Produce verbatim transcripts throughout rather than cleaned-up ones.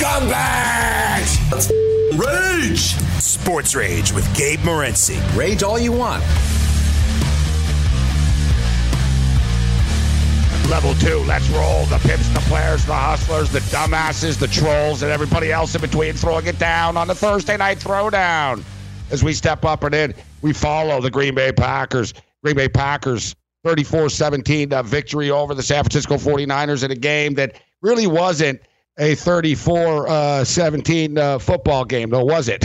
Scumbags! Let's rage! Sports Rage with Gabe Morency. Rage all you want. Level two, let's roll. The pimps, the players, the hustlers, the dumbasses, the trolls, and everybody else in between throwing it down on the Thursday Night Throwdown. As we step up and in, we follow the Green Bay Packers. Green Bay Packers, thirty-four seventeen uh, victory over the San Francisco forty-niners in a game that really wasn't a thirty-four seventeen uh, uh, football game, though, was it?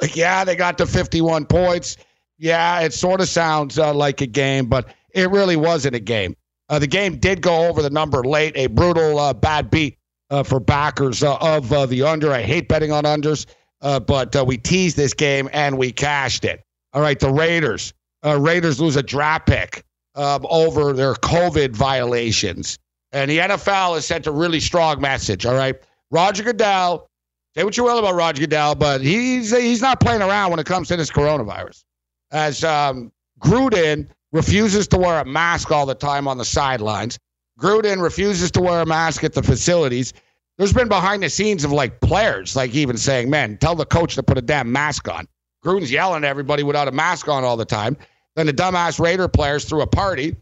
Like, yeah, they got to fifty-one points. Yeah, it sort of sounds uh, like a game, but it really wasn't a game. Uh, the game did go over the number late, a brutal uh, bad beat uh, for backers uh, of uh, the under. I hate betting on unders, uh, but uh, we teased this game and we cashed it. All right, the Raiders. Uh, Raiders lose a draft pick um, over their COVID violations. And the N F L has sent a really strong message, all right? Roger Goodell, say what you will about Roger Goodell, but he's he's not playing around when it comes to this coronavirus. As um, Gruden refuses to wear a mask all the time on the sidelines. Gruden refuses to wear a mask at the facilities. There's been behind the scenes of, like, players, like, even saying, man, tell the coach to put a damn mask on. Gruden's yelling at everybody without a mask on all the time. Then the dumbass Raider players threw a party,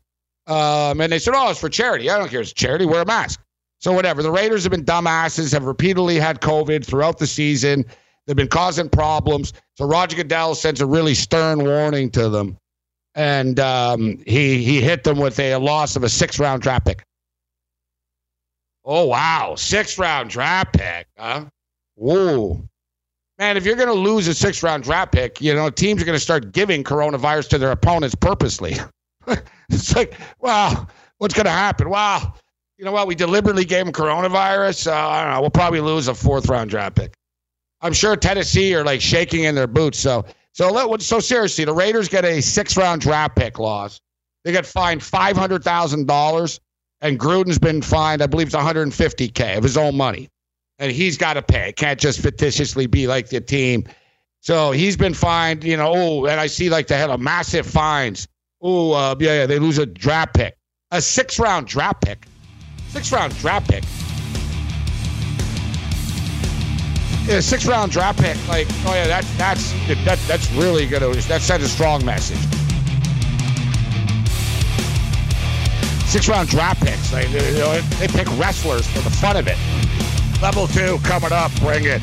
um, and they said, oh, it's for charity. I don't care. It's charity. Wear a mask. So whatever. The Raiders have been dumbasses, have repeatedly had COVID throughout the season. They've been causing problems. So Roger Goodell sends a really stern warning to them. And um, he he hit them with a loss of a six-round draft pick. Oh, wow. Six-round draft pick, huh? Whoa. Man, if you're going to lose a six-round draft pick, you know, teams are going to start giving coronavirus to their opponents purposely. It's like, wow, what's going to happen? Wow, you know what? We deliberately gave them coronavirus. Uh, I don't know. We'll probably lose a fourth-round draft pick. I'm sure Tennessee are, like, shaking in their boots, so... So let, so seriously, the Raiders get a six-round draft pick loss. They get fined five hundred thousand dollars, and Gruden's been fined, I believe it's one hundred fifty thousand dollars of his own money. And he's got to pay. It can't just fictitiously be like the team. So he's been fined, you know, oh, and I see like they had a massive fines. Oh, uh, yeah, yeah, they lose a draft pick. A six-round draft pick. Six-round draft pick. Yeah, six-round draft pick, like, oh, yeah, that, that's that, that's really good. That sent a strong message. Six-round draft picks. They, you know, they pick wrestlers for the fun of it. Level two coming up. Bring it.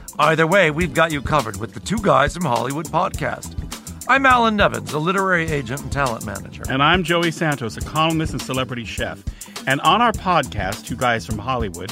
Either way, we've got you covered with the Two Guys from Hollywood podcast. I'm Alan Nevins, a literary agent and talent manager. And I'm Joey Santos, a columnist and celebrity chef. And on our podcast, Two Guys from Hollywood,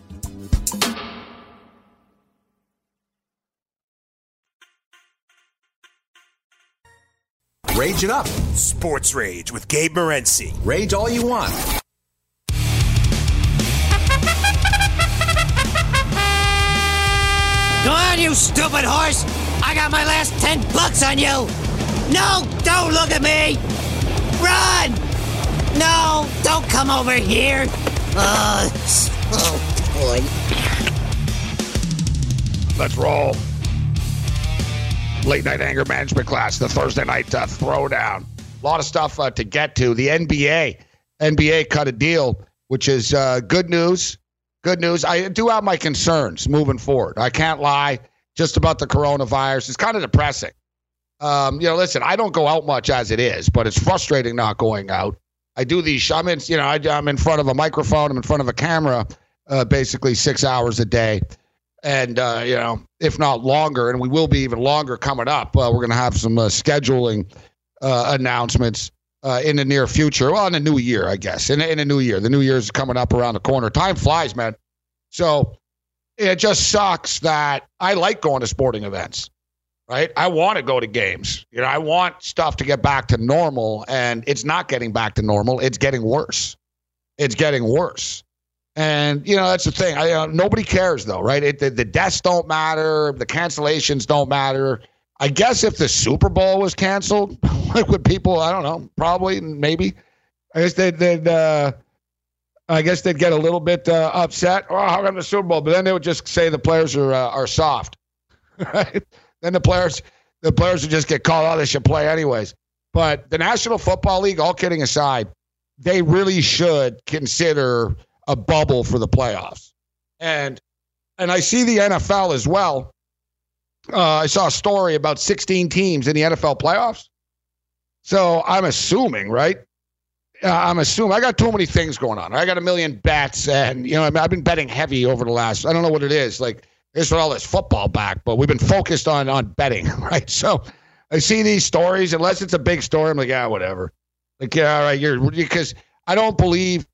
Rage it up. Sports Rage with Gabe Morency. Rage all you want. Go on, you stupid horse. I got my last ten bucks on you. No, don't look at me. Run. No, don't come over here. Uh, oh, boy. Let's roll. Late night anger management class, the Thursday night uh, throwdown. A lot of stuff uh, to get to. The N B A. N B A cut a deal, which is uh, good news. Good news. I do have my concerns moving forward. I can't lie just about the coronavirus. It's kind of depressing. Um, you know, listen, I don't go out much as it is, but it's frustrating not going out. I do these, I'm in, you know, I, I'm in front of a microphone. I'm in front of a camera uh, basically six hours a day. And, uh, you know, if not longer, and we will be even longer coming up. Uh, we're going to have some uh, scheduling uh, announcements uh, in the near future. Well, in the new year, I guess. In, in the new year. The new year is coming up around the corner. Time flies, man. So it just sucks that I like going to sporting events, right? I want to go to games. You know, I want stuff to get back to normal, and it's not getting back to normal. It's getting worse. It's getting worse. And, you know, that's the thing. I, uh, nobody cares, though, right? It, the, the deaths don't matter. The cancellations don't matter. I guess if the Super Bowl was canceled, like would people, I don't know, probably, maybe. I guess they'd, they'd, uh, I guess they'd get a little bit uh, upset. Oh, how come the Super Bowl? But then they would just say the players are uh, are soft, right? Then the players, the players would just get called, oh, they should play anyways. But the National Football League, all kidding aside, they really should consider – a bubble for the playoffs. And and I see the N F L as well. Uh, I saw a story about sixteen teams in the N F L playoffs. So I'm assuming, right? Uh, I'm assuming. I got too many things going on. I got a million bets. And, you know, I mean, I've been betting heavy over the last, I don't know what it is. Like, it's all this football back, but we've been focused on on betting, right? So I see these stories. Unless it's a big story, I'm like, ah, whatever. Like, yeah, all right. You're, because I don't believe...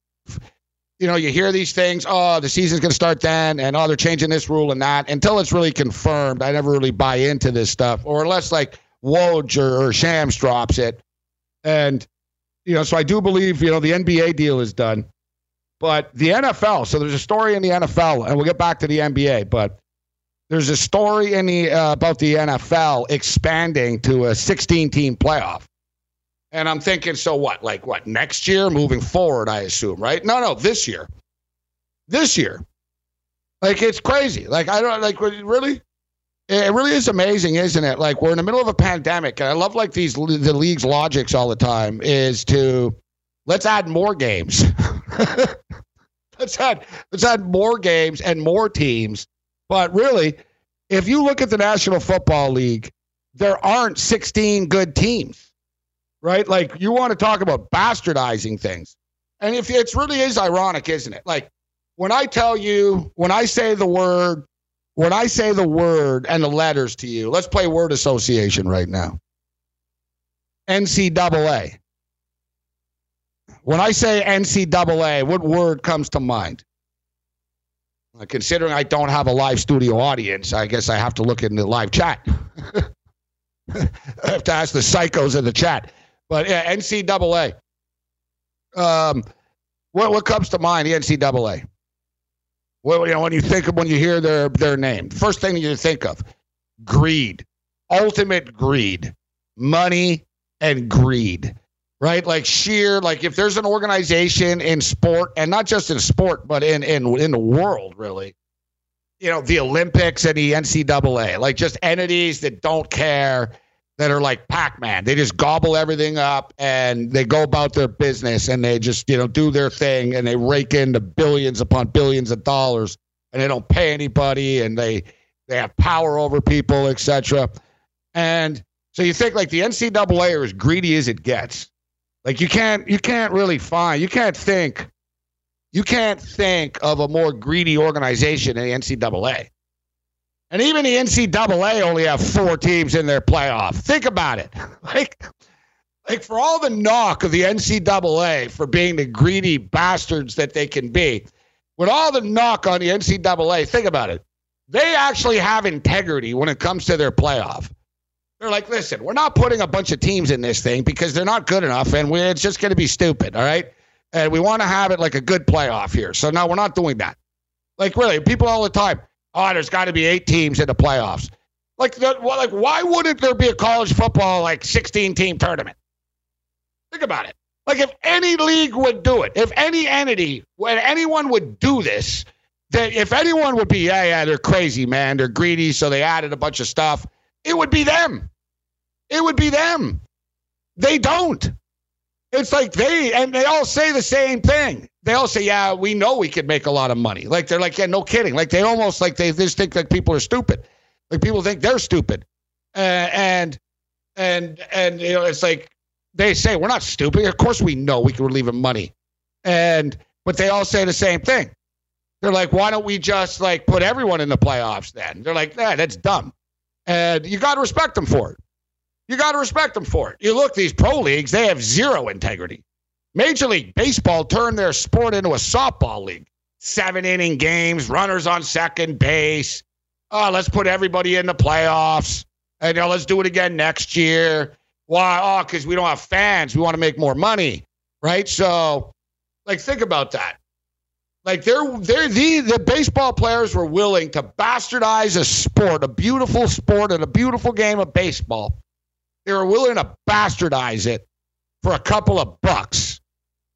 You know, you hear these things, oh, the season's going to start then, and oh, they're changing this rule and that. Until it's really confirmed, I never really buy into this stuff. Or unless, like, Woj or, or Shams drops it. And, you know, so I do believe, you know, the N B A deal is done. But the N F L, so there's a story in the N F L, and we'll get back to the N B A, but there's a story in the uh, about the N F L expanding to a sixteen-team playoff. And I'm thinking, so what? Like what? Next year, moving forward, I assume, right? No, no, this year, this year. Like it's crazy. Like I don't like really. It really is amazing, isn't it? Like we're in the middle of a pandemic, and I love like these the league's logics all the time is to let's add more games. let's add let's add more games and more teams. But really, if you look at the National Football League, there aren't sixteen good teams. Right? Like, you want to talk about bastardizing things. And if it's really is ironic, isn't it? Like, when I tell you, when I say the word, when I say the word and the letters to you, let's play word association right now. N C double A. When I say N C double A, what word comes to mind? Considering I don't have a live studio audience, I guess I have to look in the live chat. I have to ask the psychos in the chat. But yeah, N C double A. Um, what what comes to mind? The N C double A. Well, you know, when you think of when you hear their their name, first thing you think of, greed, ultimate greed, money and greed, right? Like sheer, like if there's an organization in sport, and not just in sport, but in in in the world, really. You know, the Olympics and the N C double A, like just entities that don't care, that are like Pac-Man. They just gobble everything up and they go about their business and they just, you know, do their thing and they rake in the billions upon billions of dollars and they don't pay anybody and they they have power over people, et cetera. And so you think like the N C double A are as greedy as it gets. Like you can't you can't really find, you can't think. You can't think of a more greedy organization than the N C double A. And even the N C double A only have four teams in their playoff. Think about it. Like, like for all the knock of the N C double A for being the greedy bastards that they can be, with all the knock on the N C double A, think about it. They actually have integrity when it comes to their playoff. They're like, listen, we're not putting a bunch of teams in this thing because they're not good enough, and we're, it's just going to be stupid, all right? And we want to have it like a good playoff here. So, no, we're not doing that. Like, really, people all the time, oh, there's got to be eight teams in the playoffs. Like, the, well, like, why wouldn't there be a college football, like, sixteen-team tournament? Think about it. Like, if any league would do it, if any entity, when anyone would do this, that if anyone would be, yeah, yeah, they're crazy, man, they're greedy, so they added a bunch of stuff, it would be them. It would be them. They don't. It's like they, and they all say the same thing. They all say, yeah, we know we could make a lot of money. Like, they're like, yeah, no kidding. Like, they almost, like, they just think, like, people are stupid. Like, people think they're stupid. Uh, and, and, and, you know, it's like, they say, we're not stupid. Of course we know we can leave them money. And, but they all say the same thing. They're like, why don't we just, like, put everyone in the playoffs then? They're like, nah, that's dumb. And you got to respect them for it. You got to respect them for it. You look, these pro leagues, they have zero integrity. Major League Baseball turned their sport into a softball league. Seven-inning games, runners on second base. Oh, let's put everybody in the playoffs. And you know, let's do it again next year. Why? Oh, because we don't have fans. We want to make more money, right? So, like, think about that. Like, they're, they're the, the baseball players were willing to bastardize a sport, a beautiful sport and a beautiful game of baseball. They were willing to bastardize it for a couple of bucks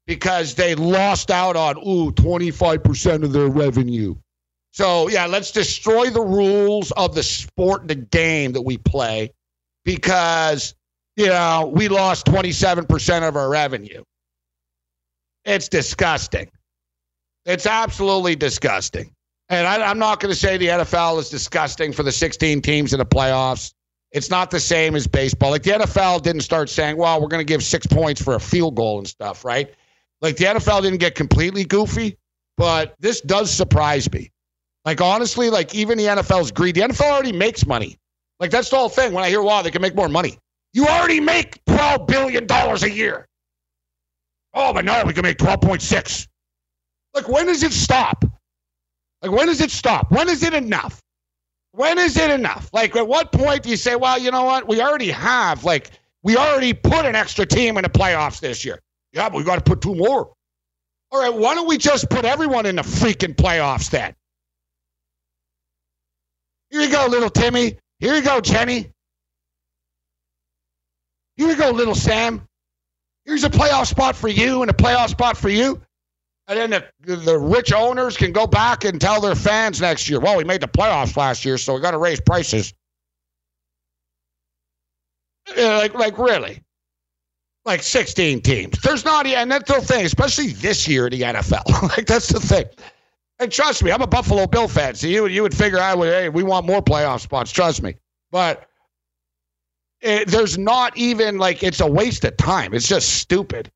because they lost out on, ooh, twenty-five percent of their revenue. So, yeah, let's destroy the rules of the sport and the game that we play because, you know, we lost twenty-seven percent of our revenue. It's disgusting. It's absolutely disgusting. And I, I'm not going to say the N F L is disgusting for the sixteen teams in the playoffs. It's not the same as baseball. Like, the N F L didn't start saying, well, we're going to give six points for a field goal and stuff, right? Like, the N F L didn't get completely goofy, but this does surprise me. Like, honestly, like, even the N F L's greed. The N F L already makes money. Like, that's the whole thing. When I hear, wow, they can make more money. You already make twelve billion dollars a year. Oh, but no, we can make twelve point six. Like, when does it stop? Like, when does it stop? When is it enough? When is it enough? Like, at what point do you say, well, you know what? We already have, like, we already put an extra team in the playoffs this year. Yeah, but we got to put two more. All right, why don't we just put everyone in the freaking playoffs then? Here you go, little Timmy. Here you go, Jenny. Here you go, little Sam. Here's a playoff spot for you and a playoff spot for you. And then the, the rich owners can go back and tell their fans next year, well, we made the playoffs last year, so we got to raise prices. Like, like really? Like sixteen teams. There's not, and that's the thing, especially this year in the N F L. Like, that's the thing. And trust me, I'm a Buffalo Bill fan, so you, you would figure I would, hey, we want more playoff spots, trust me. But it, there's not even, like, it's a waste of time. It's just stupid.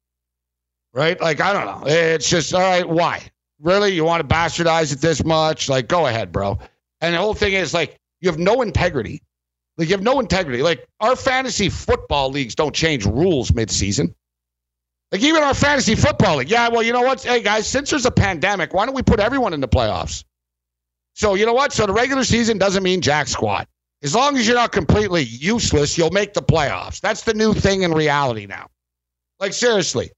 Right? Like, I don't know. It's just, all right, why? Really? You want to bastardize it this much? Like, go ahead, bro. And the whole thing is, like, you have no integrity. Like, you have no integrity. Like, our fantasy football leagues don't change rules midseason. Like, even our fantasy football league. Yeah, well, you know what? Hey, guys, since there's a pandemic, why don't we put everyone in the playoffs? So, you know what? So, the regular season doesn't mean jack squat. As long as you're not completely useless, you'll make the playoffs. That's the new thing in reality now. Like, seriously.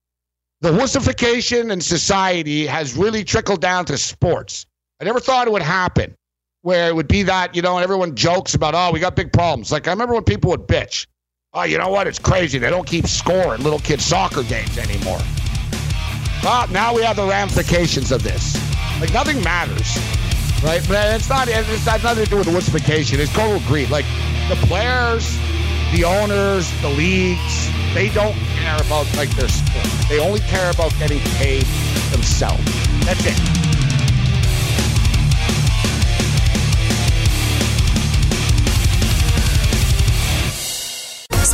The wussification in society has really trickled down to sports. I never thought it would happen, where it would be that, you know, and everyone jokes about, oh, we got big problems. Like, I remember when people would bitch. Oh, you know what? It's crazy. They don't keep score in little kid soccer games anymore. Well, now we have the ramifications of this. Like, nothing matters, right? But it's not, it's not nothing to do with the wussification. It's total greed. Like, the players, the owners, the leagues, they don't care about, like, their sport. They only care about getting paid themselves. That's it.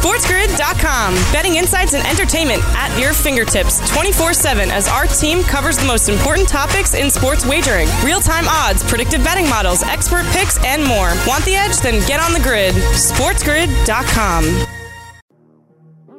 SportsGrid dot com. Betting insights and entertainment at your fingertips twenty-four seven as our team covers the most important topics in sports wagering. Real-time odds, predictive betting models, expert picks, and more. Want the edge? Then get on the grid. SportsGrid dot com.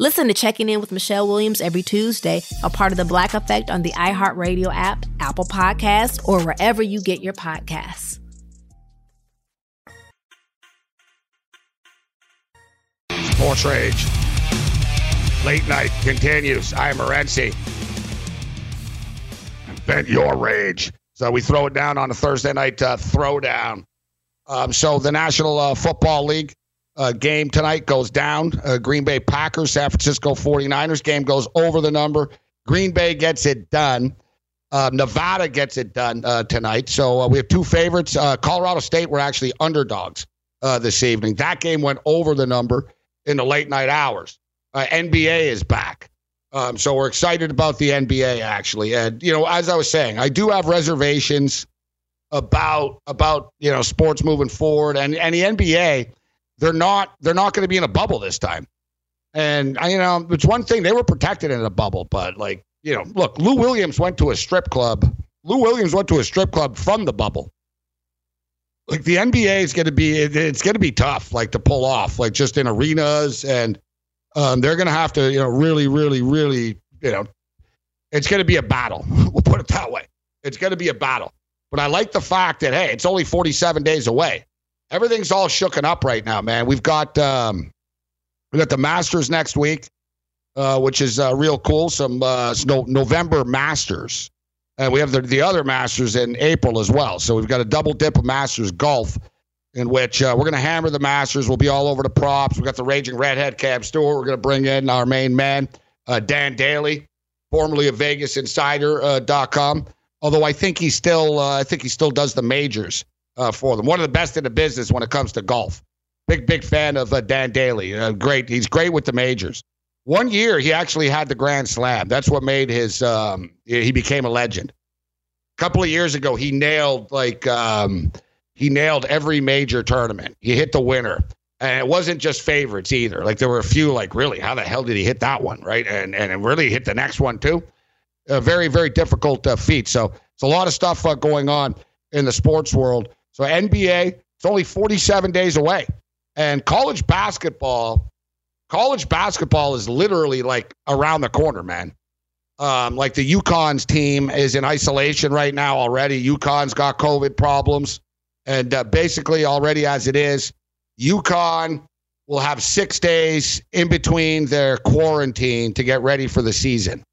Listen to Checking In with Michelle Williams every Tuesday, a part of the Black Effect on the iHeartRadio app, Apple Podcasts, or wherever you get your podcasts. Sports Rage. Late night continues. I'm Morency. Vent your rage. So we throw it down on a Thursday night uh, throwdown. Um, so the National uh, Football League. Uh, game tonight goes down. Uh, Green Bay Packers, San Francisco forty-niners. Game goes over the number. Green Bay gets it done. Uh, Nevada gets it done uh, tonight. So uh, we have two favorites. Uh, Colorado State were actually underdogs uh, this evening. That game went over the number in the late night hours. Uh, N B A is back. Um, so we're excited about the N B A, actually. And, you know, as I was saying, I do have reservations about, about you know, sports moving forward. And, and the N B A... They're not they're not going to be in a bubble this time. And, you know, it's one thing. They were protected in a bubble. But, like, you know, look, Lou Williams went to a strip club. Lou Williams went to a strip club from the bubble. Like, the N B A is going to be it, it's going to be tough, like, to pull off, like, just in arenas. And um, they're going to have to, you know, really, really, really, you know, it's going to be a battle. We'll put it that way. It's going to be a battle. But I like the fact that, hey, it's only forty-seven days away. Everything's all shooken up right now, man. We've got um, we got the Masters next week, uh, which is uh, real cool. Some uh, no, November Masters, and we have the, the other Masters in April as well. So we've got a double dip of Masters golf, in which uh, we're going to hammer the Masters. We'll be all over the props. We've got the Raging Redhead, Cam Stewart. We're going to bring in our main man, uh, Dan Daly, formerly of Vegas Insider dot com. Uh, although I think he still, uh, I think he still does the majors. Uh, for them. One of the best in the business when it comes to golf. Big, big fan of uh, Dan Daly. Uh, great. He's great with the majors. One year, he actually had the Grand Slam. That's what made his, um, he became a legend. A couple of years ago, he nailed, like, um, he nailed every major tournament. He hit the winner. And it wasn't just favorites either. Like, there were a few, like, really, how the hell did he hit that one, right? And and really hit the next one, too. A very, very difficult uh, feat. So, it's a lot of stuff uh, going on in the sports world. So N B A, it's only forty-seven days away. And college basketball, college basketball is literally like around the corner, man. Um, like the UConn's team is in isolation right now already. UConn's got COVID problems. And uh, basically already as it is, UConn will have six days in between their quarantine to get ready for the season.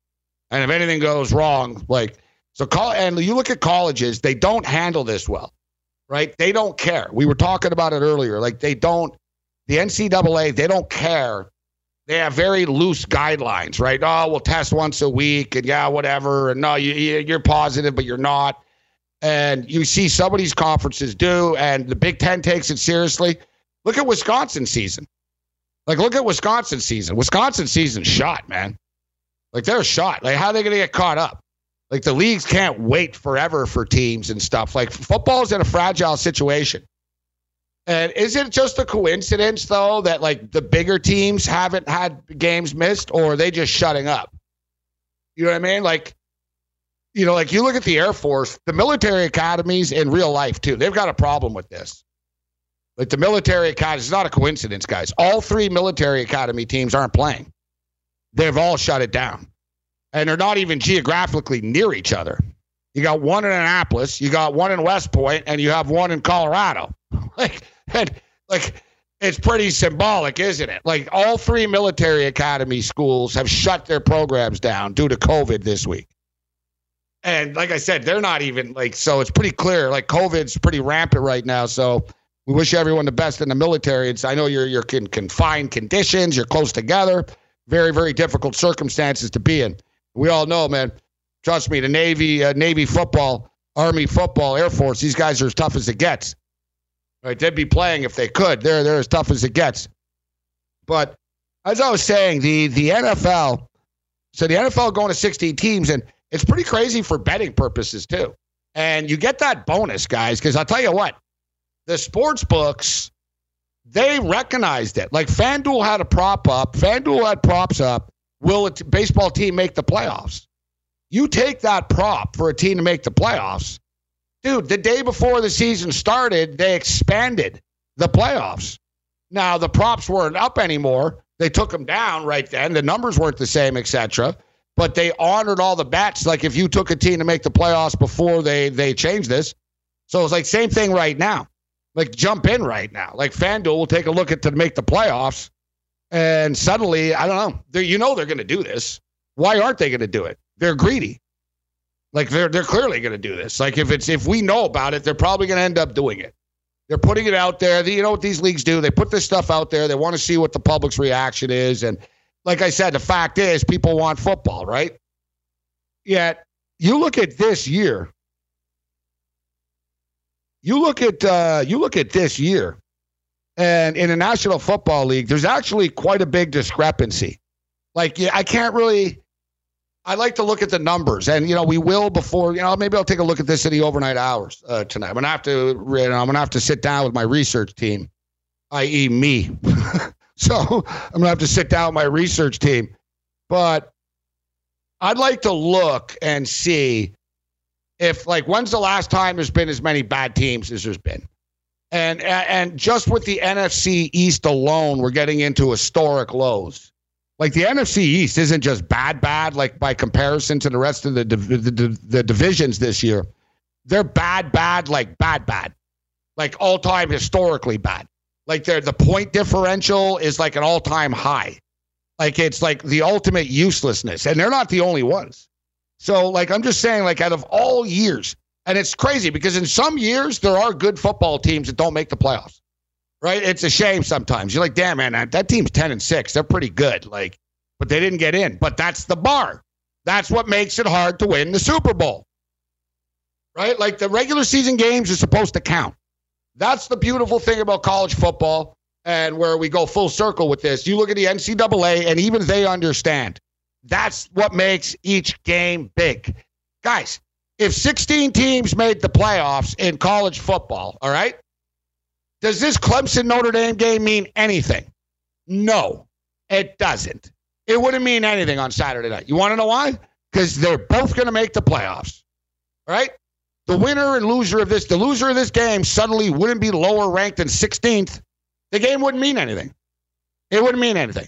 And if anything goes wrong, like, so call, and you look at colleges, they don't handle this well. Right? They don't care. We were talking about it earlier. Like, they don't, the N C double A, they don't care. They have very loose guidelines, right? Oh, we'll test once a week and yeah, whatever. And no, you, you're positive, but you're not. And you see some of these conferences do, and the Big Ten takes it seriously. Look at Wisconsin season. Like, look at Wisconsin season. Wisconsin season shot, man. Like, they're shot. Like, how are they going to get caught up? Like, the leagues can't wait forever for teams and stuff. Like, football is in a fragile situation. And is it just a coincidence, though, that, like, the bigger teams haven't had games missed, or are they just shutting up? You know what I mean? Like, you know, like, you look at the Air Force, the military academies in real life, too. They've got a problem with this. Like, the military academy, it's not a coincidence, guys. All three military academy teams aren't playing. They've all shut it down. And they're not even geographically near each other. You got one in Annapolis, you got one in West Point, and you have one in Colorado. Like, and, like, it's pretty symbolic, isn't it? Like, all three military academy schools have shut their programs down due to COVID this week. And like I said, they're not even like, so it's pretty clear, like COVID's pretty rampant right now. So we wish everyone the best in the military. It's, I know you're, you're in confined conditions, you're close together, very, very difficult circumstances to be in. We all know, man. Trust me, the Navy, uh, Navy football, Army football, Air Force, these guys are as tough as it gets. Right? They'd be playing if they could. They're they're as tough as it gets. But as I was saying, the the N F L, so the N F L going to sixteen teams, and it's pretty crazy for betting purposes too. And you get that bonus, guys, because I'll tell you what, the sports books, they recognized it. Like FanDuel had a prop up. FanDuel had props up. Will a t- baseball team make the playoffs? You take that prop for a team to make the playoffs. Dude, the day before the season started, they expanded the playoffs. Now, the props weren't up anymore. They took them down right then. The numbers weren't the same, et cetera. But they honored all the bets. Like, if you took a team to make the playoffs before they, they changed this. So it's like same thing right now. Like, jump in right now. Like, FanDuel will take a look at to make the playoffs. And suddenly, I don't know. You know they're going to do this. Why aren't they going to do it? They're greedy. Like, they're they're clearly going to do this. Like, if it's if we know about it, they're probably going to end up doing it. They're putting it out there. You know what these leagues do? They put this stuff out there. They want to see what the public's reaction is. And like I said, the fact is people want football, right? Yet, you look at this year. You look at uh, you look at this year. And in the National Football League, there's actually quite a big discrepancy. Like, yeah, I can't really... I like to look at the numbers, and you know we will before you know. Maybe I'll take a look at this in the overnight hours uh, tonight. I'm gonna have to, you know, I'm gonna have to sit down with my research team, that is, me. So I'm gonna have to sit down with my research team, but I'd like to look and see if like when's the last time there's been as many bad teams as there's been, and and just with the N F C East alone, we're getting into historic lows. Like the N F C East isn't just bad, bad, like by comparison to the rest of the div- the, the the divisions this year. They're bad, bad, like bad, bad, like all-time historically bad. Like they're, the point differential is like an all-time high. Like it's like the ultimate uselessness, and they're not the only ones. So like I'm just saying, like out of all years, and it's crazy because in some years there are good football teams that don't make the playoffs. Right, it's a shame sometimes. You're like, damn, man, that, that team's ten and six. They're pretty good, like, but they didn't get in. But that's the bar. That's what makes it hard to win the Super Bowl. Right, like the regular season games are supposed to count. That's the beautiful thing about college football, and where we go full circle with this. You look at the N C double A, and even they understand. That's what makes each game big, guys. If sixteen teams made the playoffs in college football, all right. Does this Clemson-Notre Dame game mean anything? No, it doesn't. It wouldn't mean anything on Saturday night. You want to know why? Because they're both going to make the playoffs, all right? The winner and loser of this, the loser of this game suddenly wouldn't be lower ranked than sixteenth. The game wouldn't mean anything. It wouldn't mean anything.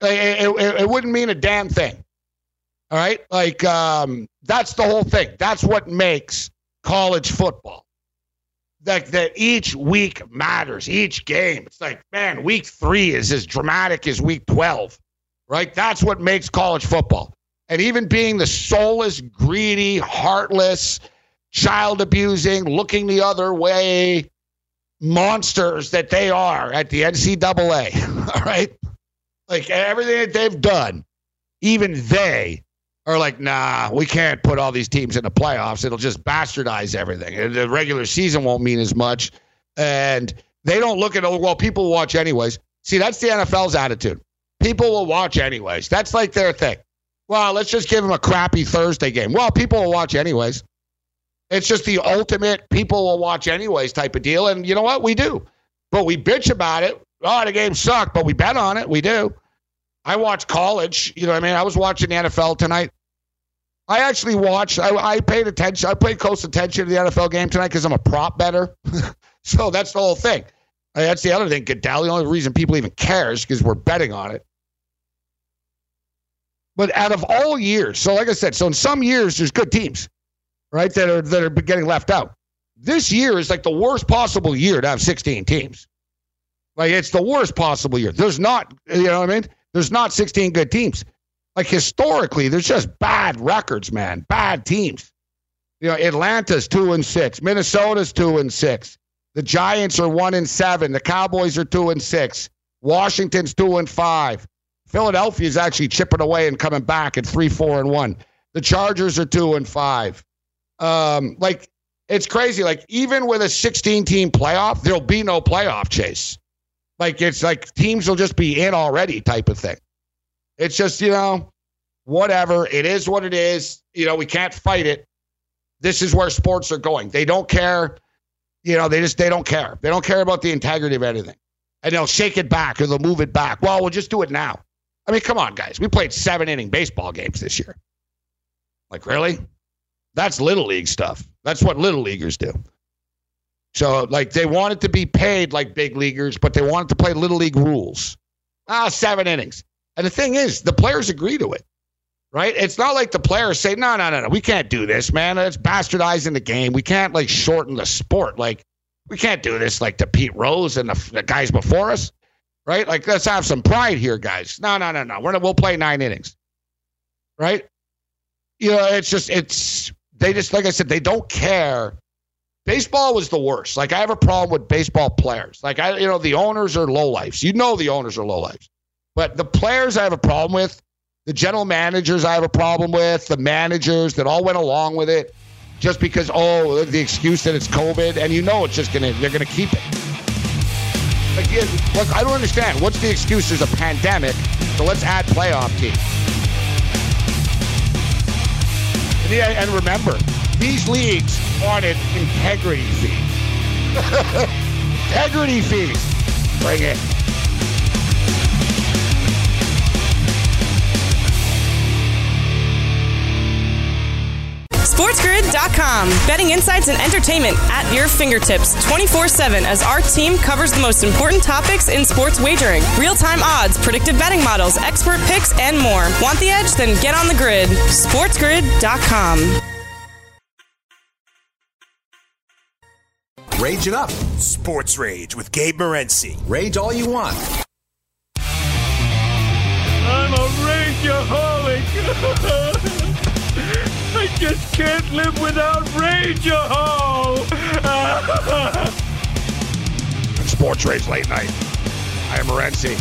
It, it, it wouldn't mean a damn thing, all right? Like, um, that's the whole thing. That's what makes college football. Like that each week matters, each game. It's like, man, week three is as dramatic as week twelve, right? That's what makes college football. And even being the soulless, greedy, heartless, child-abusing, looking the other way monsters that they are at the N C double A, all right? Like everything that they've done, even they are like, nah, we can't put all these teams in the playoffs. It'll just bastardize everything. The regular season won't mean as much. And they don't look at, oh, well, people watch anyways. See, that's the N F L's attitude. People will watch anyways. That's like their thing. Well, let's just give them a crappy Thursday game. Well, people will watch anyways. It's just the ultimate people will watch anyways type of deal. And you know what? We do. But we bitch about it. Oh, the game sucked, but we bet on it. We do. I watch college. You know what I mean? I was watching the N F L tonight. I actually watched. I, I paid attention. I paid close attention to the N F L game tonight because I'm a prop better. So that's the whole thing. I mean, that's the other thing, Goodell. The only reason people even care is because we're betting on it. But out of all years, so like I said, so in some years, there's good teams. right, that are that are getting left out. This year is like the worst possible year to have sixteen teams. Like, it's the worst possible year. There's not, you know what I mean? There's not sixteen good teams. Like, historically, there's just bad records, man. Bad teams. You know, Atlanta's two and six. Minnesota's two and six. The Giants are one and seven. The Cowboys are two and six. Washington's two and five. Philadelphia's actually chipping away and coming back at three, four, and one. The Chargers are two and five. Um, like, it's crazy. Like, even with a sixteen-team playoff, there'll be no playoff chase. Like, it's like teams will just be in already type of thing. It's just, you know, whatever. It is what it is. You know, we can't fight it. This is where sports are going. They don't care. You know, they just, they don't care. They don't care about the integrity of anything. And they'll shake it back or they'll move it back. Well, we'll just do it now. I mean, come on, guys. We played seven-inning baseball games this year. Like, really? That's Little League stuff. That's what Little Leaguers do. So, like, they wanted to be paid like big leaguers, but they wanted to play Little League rules. Ah, seven innings. And the thing is, the players agree to it, right? It's not like the players say, no, no, no, no, we can't do this, man. It's bastardizing the game. We can't, like, shorten the sport. Like, we can't do this like to Pete Rose and the, the guys before us, right? Like, let's have some pride here, guys. No, no, no, no. We're not, we'll play nine innings, right? You know, it's just, it's, they just, like I said, they don't care. Baseball was the worst. Like, I have a problem with baseball players. Like, I, you know, the owners are lowlifes. You know the owners are lowlifes. But the players I have a problem with, the general managers I have a problem with, the managers that all went along with it just because, oh, the excuse that it's COVID, and you know it's just going to, they're going to keep it. Like, yeah, look, I don't understand. What's the excuse? There's a pandemic, so let's add playoff teams. And, yeah, and remember, these leagues wanted integrity fees. Integrity fees. Bring it. SportsGrid dot com. Betting insights and entertainment at your fingertips twenty-four seven as our team covers the most important topics in sports wagering. Real-time odds, predictive betting models, expert picks, and more. Want the edge? Then get on the grid. SportsGrid dot com. Rage it up. Sports Rage with Gabe Morency. Rage all you want. I'm a rageaholic. I just can't live without rageahol. Sports Rage late night. I am Morency.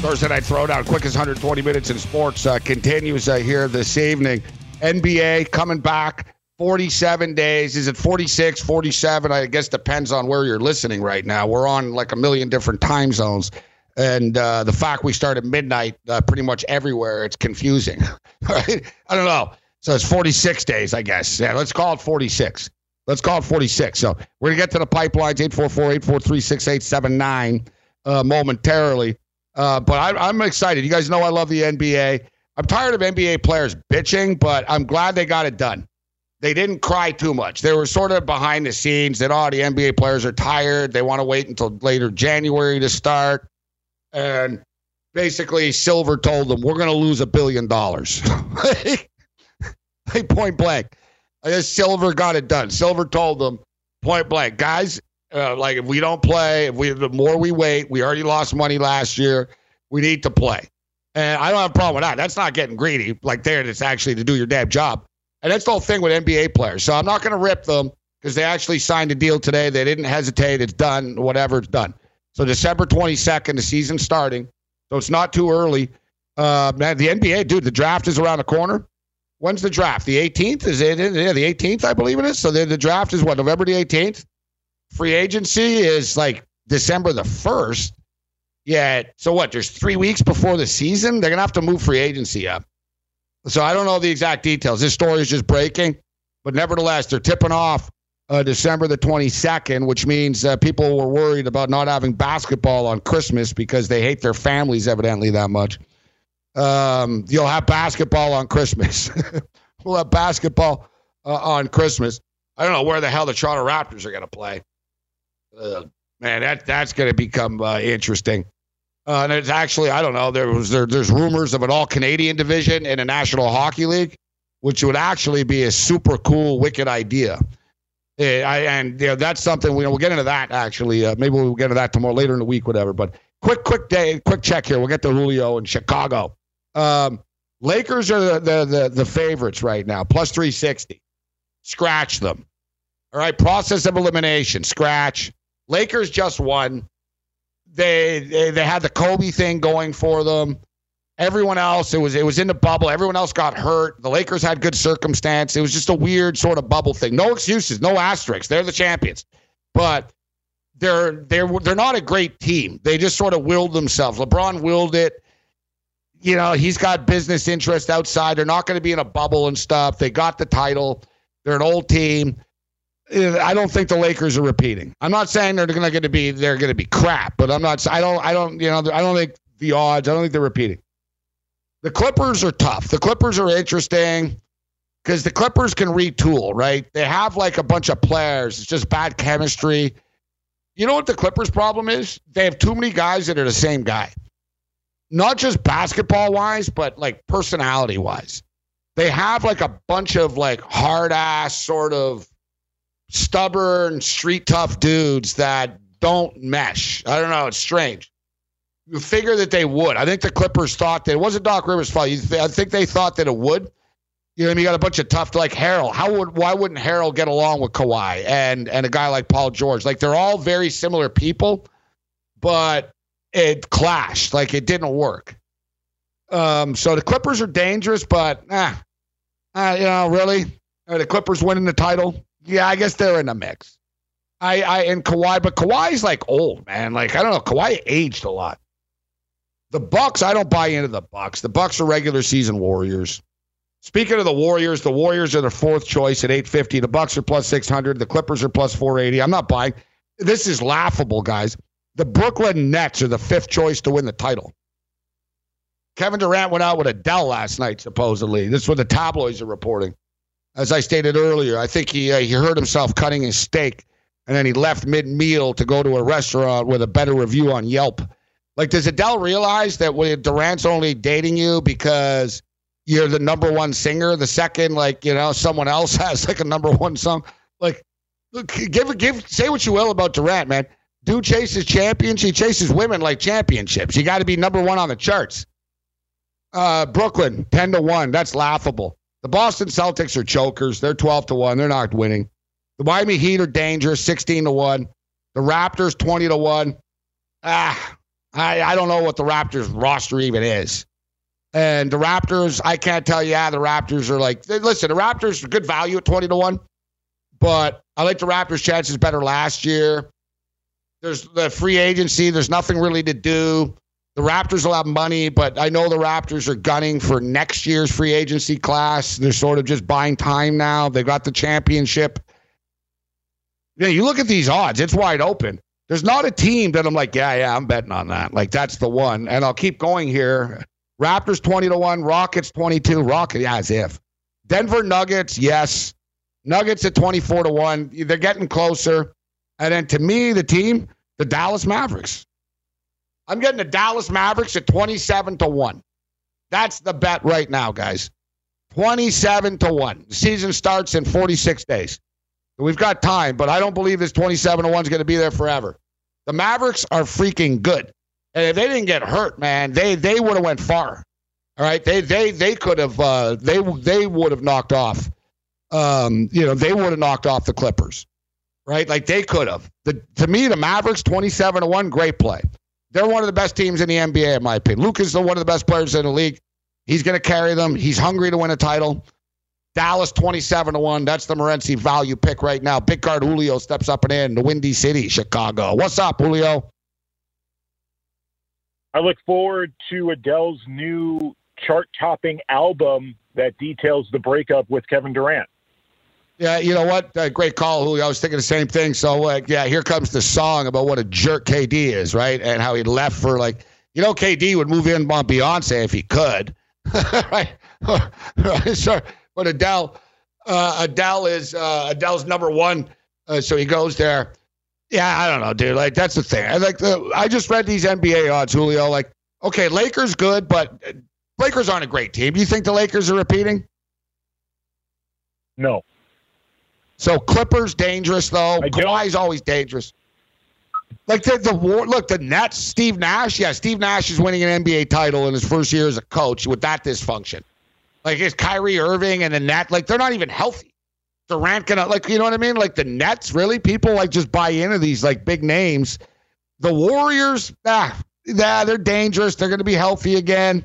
Thursday night throwdown. Quickest one hundred twenty minutes in sports uh, continues uh, here this evening. N B A coming back. forty-seven days. Is it forty-six, forty-seven? I guess depends on where you're listening right now. We're on like a million different time zones. And uh, the fact we start at midnight uh, pretty much everywhere, it's confusing. Right? I don't know. So it's forty-six days, I guess. Yeah, let's call it forty-six. Let's call it forty-six. So we're going to get to the pipelines, eight four four, eight four three, six eight seven nine uh, momentarily. Uh, but I, I'm excited. You guys know I love the N B A. I'm tired of N B A players bitching, but I'm glad they got it done. They didn't cry too much. They were sort of behind the scenes that, oh, the N B A players are tired. They want to wait until later January to start. And basically, Silver told them, we're going to lose a billion dollars. Hey, point blank. I guess Silver got it done. Silver told them, point blank, guys, uh, like, if we don't play, if we the more we wait, we already lost money last year. We need to play. And I don't have a problem with that. That's not getting greedy. Like, there, it's actually to do your damn job. And that's the whole thing with N B A players. So I'm not going to rip them because they actually signed a deal today. They didn't hesitate. It's done. Whatever, it's done. So December twenty-second, the season's starting. So it's not too early. Uh, man, the N B A, dude, the draft is around the corner. When's the draft? The eighteenth? Is it? Yeah, the eighteenth, I believe it is. So the, the draft is what, November the eighteenth? Free agency is like December the first. Yeah. So what? There's three weeks before the season? They're going to have to move free agency up. So I don't know the exact details. This story is just breaking. But nevertheless, they're tipping off uh, December the twenty-second, which means uh, people were worried about not having basketball on Christmas because they hate their families evidently that much. Um, you'll have basketball on Christmas. We'll have basketball uh, on Christmas. I don't know where the hell the Toronto Raptors are going to play. Uh, man, that that's going to become uh, interesting. Uh, and it's actually, I don't know, there was there, there's rumors of an all-Canadian division in a National Hockey League. which would actually be a super cool, wicked idea. It, I, and you know, that's something, we, we'll get into that, actually. Uh, maybe we'll get into that tomorrow, later in the week, whatever. But quick, quick day, quick check here. We'll get to Julio in Chicago. Um, Lakers are the, the, the, the favorites right now, plus three sixty. Scratch them. All right, process of elimination, scratch. Lakers just won. They, they they had the Kobe thing going for them. Everyone else, it was it was in the bubble. Everyone else got hurt. The Lakers had good circumstance. It was just a weird sort of bubble thing. No excuses, no asterisks. They're the champions, but they're they're they're not a great team. They just sort of willed themselves. LeBron willed it. You know, he's got business interests outside. They're not going to be in a bubble and stuff. They got the title. They're an old team. I don't think the Lakers are repeating. I'm not saying they're going to be they're going to be crap, but I'm not. I don't. I don't. You know. I don't think the odds. I don't think they're repeating. The Clippers are tough. The Clippers are interesting because the Clippers can retool, right? They have like a bunch of players. It's just bad chemistry. You know what the Clippers' problem is? They have too many guys that are the same guy. Not just basketball wise, but like personality wise. They have like a bunch of like hard ass sort of stubborn, street tough dudes that don't mesh. I don't know. It's strange. You figure that they would. I think the Clippers thought that it wasn't Doc Rivers' fault. I think they thought that it would. You know what I mean? You got a bunch of tough, like Harrell. How would, why wouldn't Harrell get along with Kawhi and, and a guy like Paul George? Like they're all very similar people, but it clashed. Like it didn't work. Um, so the Clippers are dangerous, but eh, uh, you know, really, are the Clippers winning the title? Yeah, I guess they're in the mix. I, I, and Kawhi, but Kawhi's like old, man. Like, I don't know. Kawhi aged a lot. The Bucks, I don't buy into the Bucks. The Bucks are regular season Warriors. Speaking of the Warriors, the Warriors are the fourth choice at eight fifty. The Bucks are plus six hundred. The Clippers are plus four eighty. I'm not buying. This is laughable, guys. The Brooklyn Nets are the fifth choice to win the title. Kevin Durant went out with Adele last night, supposedly. This is what the tabloids are reporting. As I stated earlier, I think he uh, he hurt himself cutting his steak, and then he left mid-meal to go to a restaurant with a better review on Yelp. Like, does Adele realize that when Durant's only dating you because you're the number one singer? The second, like, you know, someone else has, like, a number one song. Like, look, give give say what you will about Durant, man. Dude chases champions. He chases women like championships. You got to be number one on the charts. Uh, Brooklyn, ten to one. That's laughable. The Boston Celtics are chokers. They're twelve to one. They're not winning. The Miami Heat are dangerous, sixteen to one. The Raptors, twenty to one. Ah, I, I don't know what the Raptors roster even is. And the Raptors, I can't tell you. Yeah, the Raptors are like, listen, the Raptors are good value at twenty to one, but I like the Raptors' chances better last year. There's the free agency. There's nothing really to do. The Raptors will have money, but I know the Raptors are gunning for next year's free agency class. They're sort of just buying time now. They got the championship. You know, you look at these odds, it's wide open. There's not a team that I'm like, yeah, yeah, I'm betting on that. Like, that's the one. And I'll keep going here. Raptors twenty to one, Rockets twenty-two, Rockets, yeah, as if. Denver Nuggets, yes. Nuggets at twenty-four to one. They're getting closer. And then to me, the team, the Dallas Mavericks. I'm getting the Dallas Mavericks at twenty-seven to one. That's the bet right now, guys. twenty-seven to one. The season starts in forty-six days. So we've got time, but I don't believe this twenty-seven to one is going to be there forever. The Mavericks are freaking good. And if they didn't get hurt, man, they they would have went far. All right? They they they could have uh, they they would have knocked off um, you know, they would have knocked off the Clippers. Right? Like they could have. The to me the Mavericks twenty-seven to one, great play. They're one of the best teams in the N B A, in my opinion. Luka is one of the best players in the league. He's going to carry them. He's hungry to win a title. Dallas, twenty-seven to one. That's the Morency value pick right now. Big guard Julio steps up and in. The Windy City, Chicago. What's up, Julio? I look forward to Adele's new chart-topping album that details the breakup with Kevin Durant. Yeah, you know what? Uh, great call, Julio. I was thinking the same thing. So, like, yeah, here comes the song about what a jerk K D is, right? And how he left for, like, you know, K D would move in on Beyonce if he could, right? Sorry. But Adele, uh, Adele is uh, Adele's number one, uh, so he goes there. Yeah, I don't know, dude. Like, that's the thing. I like the, I just read these N B A odds, Julio. Like, okay, Lakers good, but Lakers aren't a great team. You think the Lakers are repeating? No. So Clippers dangerous though. Kawhi's always dangerous. Like the the war. Look, the Nets. Steve Nash. Yeah, Steve Nash is winning an N B A title in his first year as a coach with that dysfunction. Like it's Kyrie Irving and the Nets. Like they're not even healthy. Durant gonna like you know what I mean? Like the Nets really people like just buy into these like big names. The Warriors. Nah, nah, they're dangerous. They're gonna be healthy again.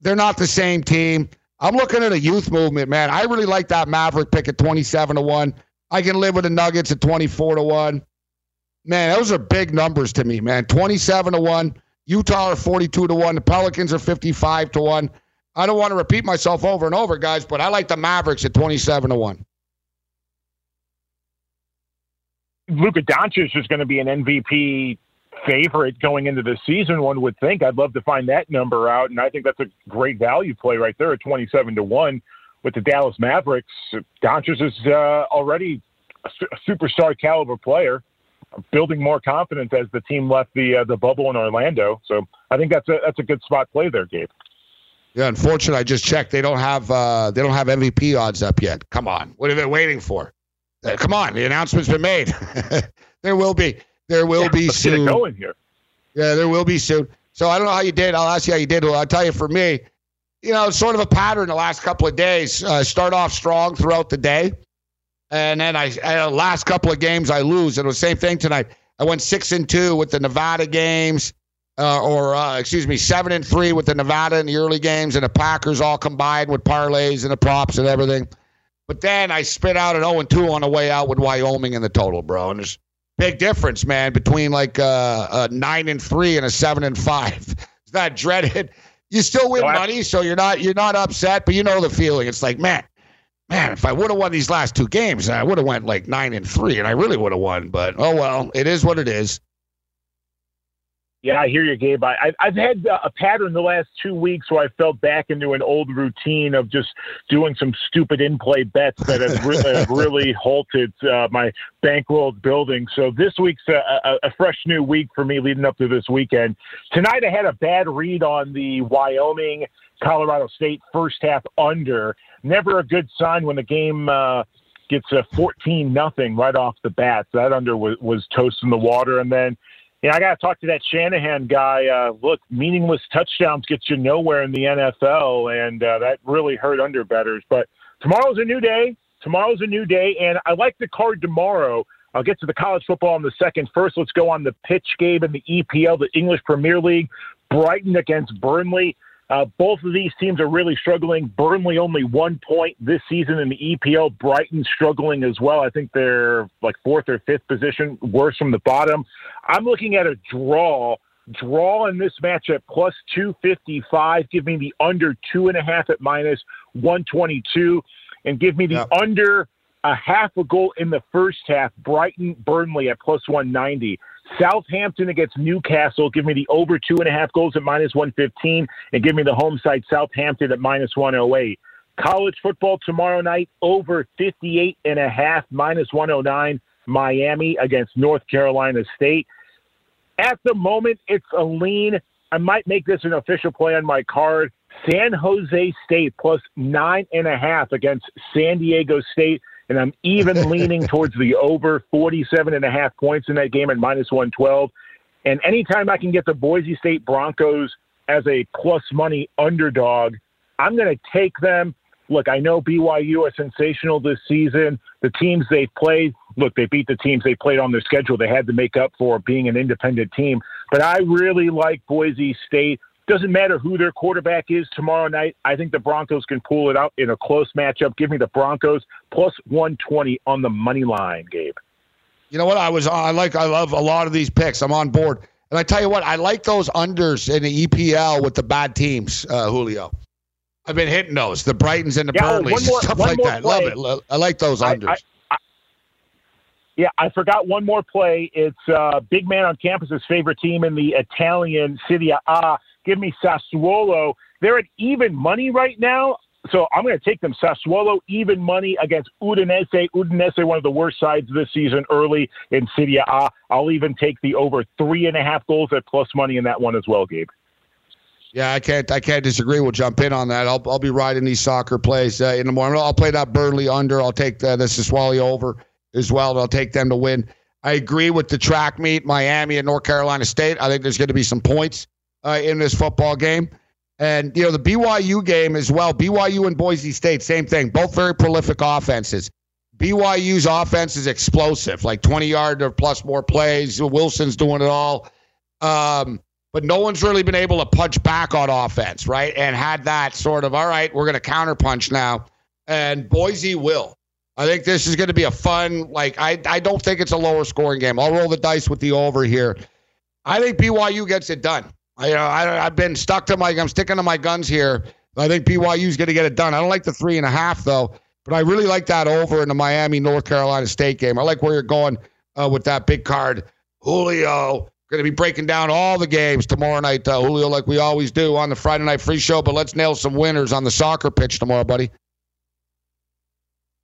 They're not the same team. I'm looking at a youth movement, man. I really like that Maverick pick at twenty-seven to one. I can live with the Nuggets at twenty-four to one. Man, those are big numbers to me, man. twenty-seven to one. Utah are forty-two to one. The Pelicans are fifty-five to one. I don't want to repeat myself over and over, guys, but I like the Mavericks at twenty-seven to one. Luka Doncic is going to be an M V P favorite going into the season, one would think. I'd love to find that number out, and I think that's a great value play right there at twenty-seven to one with the Dallas Mavericks. Doncic is uh, already a superstar caliber player, building more confidence as the team left the uh, the bubble in Orlando. So I think that's a that's a good spot play there, Gabe. Yeah, unfortunately, I just checked. They don't have uh, they don't have M V P odds up yet. Come on, what are they waiting for? Uh, come on, the announcement's been made. There will be. There will yeah, be let's soon. Get it going here. Yeah, there will be soon. So I don't know how you did. I'll ask you how you did. Well, I'll tell you for me, you know, it's sort of a pattern the last couple of days. Uh, start off strong throughout the day, and then I uh, last couple of games I lose. It was the same thing tonight. I went six and two with the Nevada games, uh, or uh, excuse me, seven and three with the Nevada in the early games and the Packers all combined with parlays and the props and everything. But then I spit out an zero and two on the way out with Wyoming in the total, bro. And there's big difference, man, between like uh, a nine and three and a seven and five. It's not dreaded. You still win no, money, so you're not you're not upset, but you know the feeling. It's like, man, man, if I would have won these last two games, I would have went like nine and three, and I really would have won. But oh well, it is what it is. Yeah, I hear you, Gabe. I, I've had a pattern the last two weeks where I fell back into an old routine of just doing some stupid in-play bets that have really, have really halted uh, my bankroll building. So this week's a, a, a fresh new week for me leading up to this weekend. Tonight I had a bad read on the Wyoming Colorado State first half under. Never a good sign when the game uh, gets a fourteen nothing right off the bat. So that under was, was toast in the water. And then Yeah, I got to talk to that Shanahan guy. Uh, look, meaningless touchdowns gets you nowhere in the N F L, and uh, that really hurt underbettors. But tomorrow's a new day. Tomorrow's a new day, and I like the card tomorrow. I'll get to the college football in the second. First, let's go on the pitch game in the E P L, the English Premier League, Brighton against Burnley. Uh, both of these teams are really struggling. Burnley only one point this season in the E P L. Brighton struggling as well. I think they're like fourth or fifth position, worse from the bottom. I'm looking at a draw. Draw in this match at plus two fifty-five. Give me the under two and a half at minus one twenty-two. And give me the yep. under a half a goal in the first half. Brighton, Burnley at plus one ninety. Southampton against Newcastle. Give me the over two and a half goals at minus one fifteen, and give me the home side Southampton at minus one oh eight. College football tomorrow night, over fifty-eight and a half, minus one oh nine. Miami against North Carolina State. At the moment, it's a lean. I might make this an official play on my card. San Jose State plus nine and a half against San Diego State. And I'm even leaning towards the over forty-seven and a half points in that game at minus one twelve. And anytime I can get the Boise State Broncos as a plus money underdog, I'm going to take them. Look, I know B Y U are sensational this season. The teams they've played, look, they beat the teams they played on their schedule. They had to make up for being an independent team. But I really like Boise State. Doesn't matter who their quarterback is tomorrow night. I think the Broncos can pull it out in a close matchup. Give me the Broncos plus one twenty on the money line, Gabe. You know what? I was I like I love a lot of these picks. I'm on board. And I tell you what, I like those unders in the E P L with the bad teams, uh, Julio. I've been hitting those, the Brightons and the yeah, Burnleys, and stuff like that. Play. Love it. I like those unders. I, I, Yeah, I forgot one more play. It's uh, big man on campus's favorite team in the Italian Serie A. Give me Sassuolo. They're at even money right now, so I'm going to take them. Sassuolo even money against Udinese. Udinese, one of the worst sides this season early in Serie A. I'll even take the over three and a half goals at plus money in that one as well, Gabe. Yeah, I can't. I can't disagree. We'll jump in on that. I'll I'll be riding these soccer plays uh, in the morning. I'll play that Burnley under. I'll take the, the Siswally over as well. And I'll take them to win. I agree with the track meet, Miami and North Carolina State. I think there's going to be some points uh, in this football game. And, you know, the B Y U game as well, B Y U and Boise State, same thing, both very prolific offenses. B Y U's offense is explosive, like twenty-yard or plus more plays. Wilson's doing it all. Um, but no one's really been able to punch back on offense, right, and had that sort of, all right, we're going to counterpunch now. And Boise will. I think this is going to be a fun, like, I, I don't think it's a lower-scoring game. I'll roll the dice with the over here. I think B Y U gets it done. I, I, I've been stuck to my, I'm sticking to my guns here. I think B Y U's going to get it done. I don't like the three and a half, though, but I really like that over in the Miami, North Carolina State game. I like where you're going uh, with that big card. Julio, going to be breaking down all the games tomorrow night, uh, Julio, like we always do on the Friday Night Free Show, but let's nail some winners on the soccer pitch tomorrow, buddy.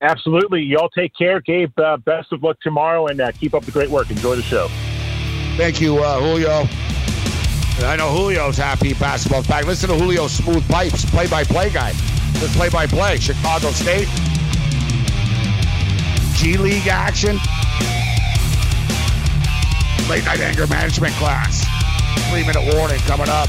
Absolutely. Y'all take care, Gabe. Uh, best of luck tomorrow, and uh, keep up the great work. Enjoy the show. Thank you, uh, Julio. I know Julio's happy basketball back. Listen to Julio's smooth pipes, play-by-play guy. The play-by-play, Chicago State, G League action, late-night anger management class. Three-minute warning coming up.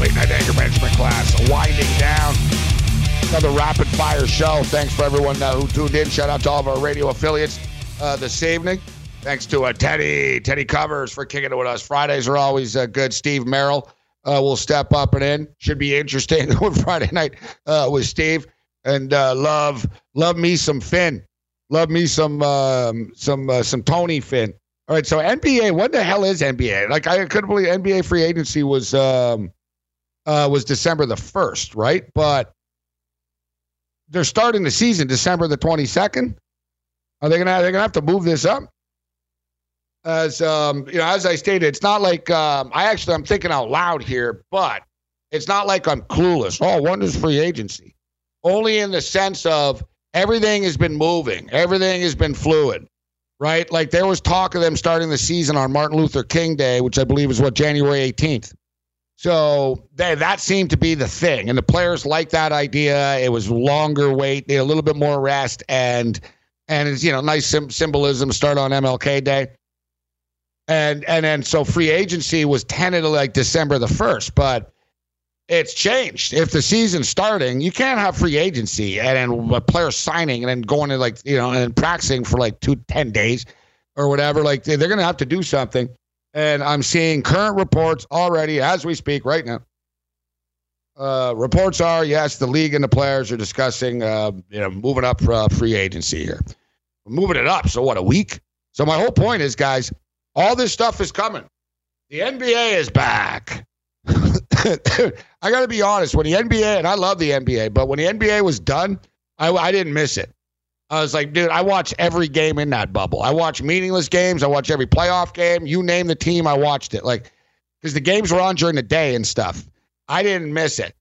Late Night Anger Management class winding down. Another rapid fire show. Thanks for everyone uh, who tuned in. Shout out to all of our radio affiliates uh, this evening. Thanks to uh, Teddy, Teddy Covers for kicking it with us. Fridays are always uh, good. Steve Merrill uh, will step up and in. Should be interesting on Friday night uh, with Steve. And uh, love, love me some Finn. Love me some, um, some, uh, some Tony Finn. All right. So N B A, what the hell is N B A? Like I couldn't believe N B A free agency was, um, Uh, was December the first, right? But they're starting the season December the twenty-second. Are they gonna? They're gonna have to move this up. As um, you know, as I stated, it's not like um, I actually I'm thinking out loud here, but it's not like I'm clueless. Oh, when is free agency? Only in the sense of everything has been moving, everything has been fluid, right? Like there was talk of them starting the season on Martin Luther King Day, which I believe is what January eighteenth. So they, that seemed to be the thing. And the players liked that idea. It was longer wait, a little bit more rest, and and it's, you know, nice sim- symbolism start on M L K Day. And and then so free agency was tentatively like December the first, but it's changed. If the season's starting, you can't have free agency and then a player signing and then going to like, you know, and practicing for like two, ten days or whatever. Like they're going to have to do something. And I'm seeing current reports already as we speak right now. Uh, reports are, yes, the league and the players are discussing, uh, you know, moving up for uh, free agency here. We're moving it up. So what, a week? So my whole point is, guys, all this stuff is coming. The N B A is back. I got to be honest. When the N B A, and I love the N B A, but when the N B A was done, I, I didn't miss it. I was like, dude, I watch every game in that bubble. I watch meaningless games. I watch every playoff game. You name the team, I watched it. Like, because the games were on during the day and stuff. I didn't miss it.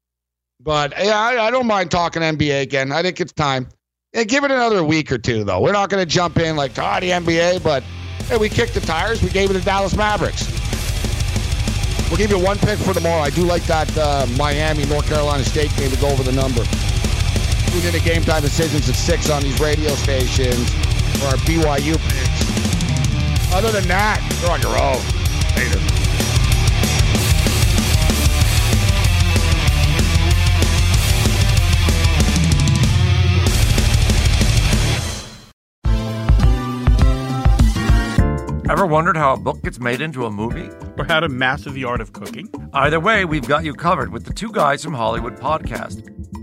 But yeah, I, I don't mind talking N B A again. I think it's time. Yeah, give it another week or two, though. We're not going to jump in like, oh, the N B A, but hey, we kicked the tires. We gave it to Dallas Mavericks. We'll give you one pick for tomorrow. I do like that uh, Miami, North Carolina State game to go over the number. Tune in to Game Time Decisions at six on these radio stations for our B Y U picks. Other than that, you're on your own. Later. Ever wondered how a book gets made into a movie? Or how to master the art of cooking? Either way, we've got you covered with the Two Guys from Hollywood podcast.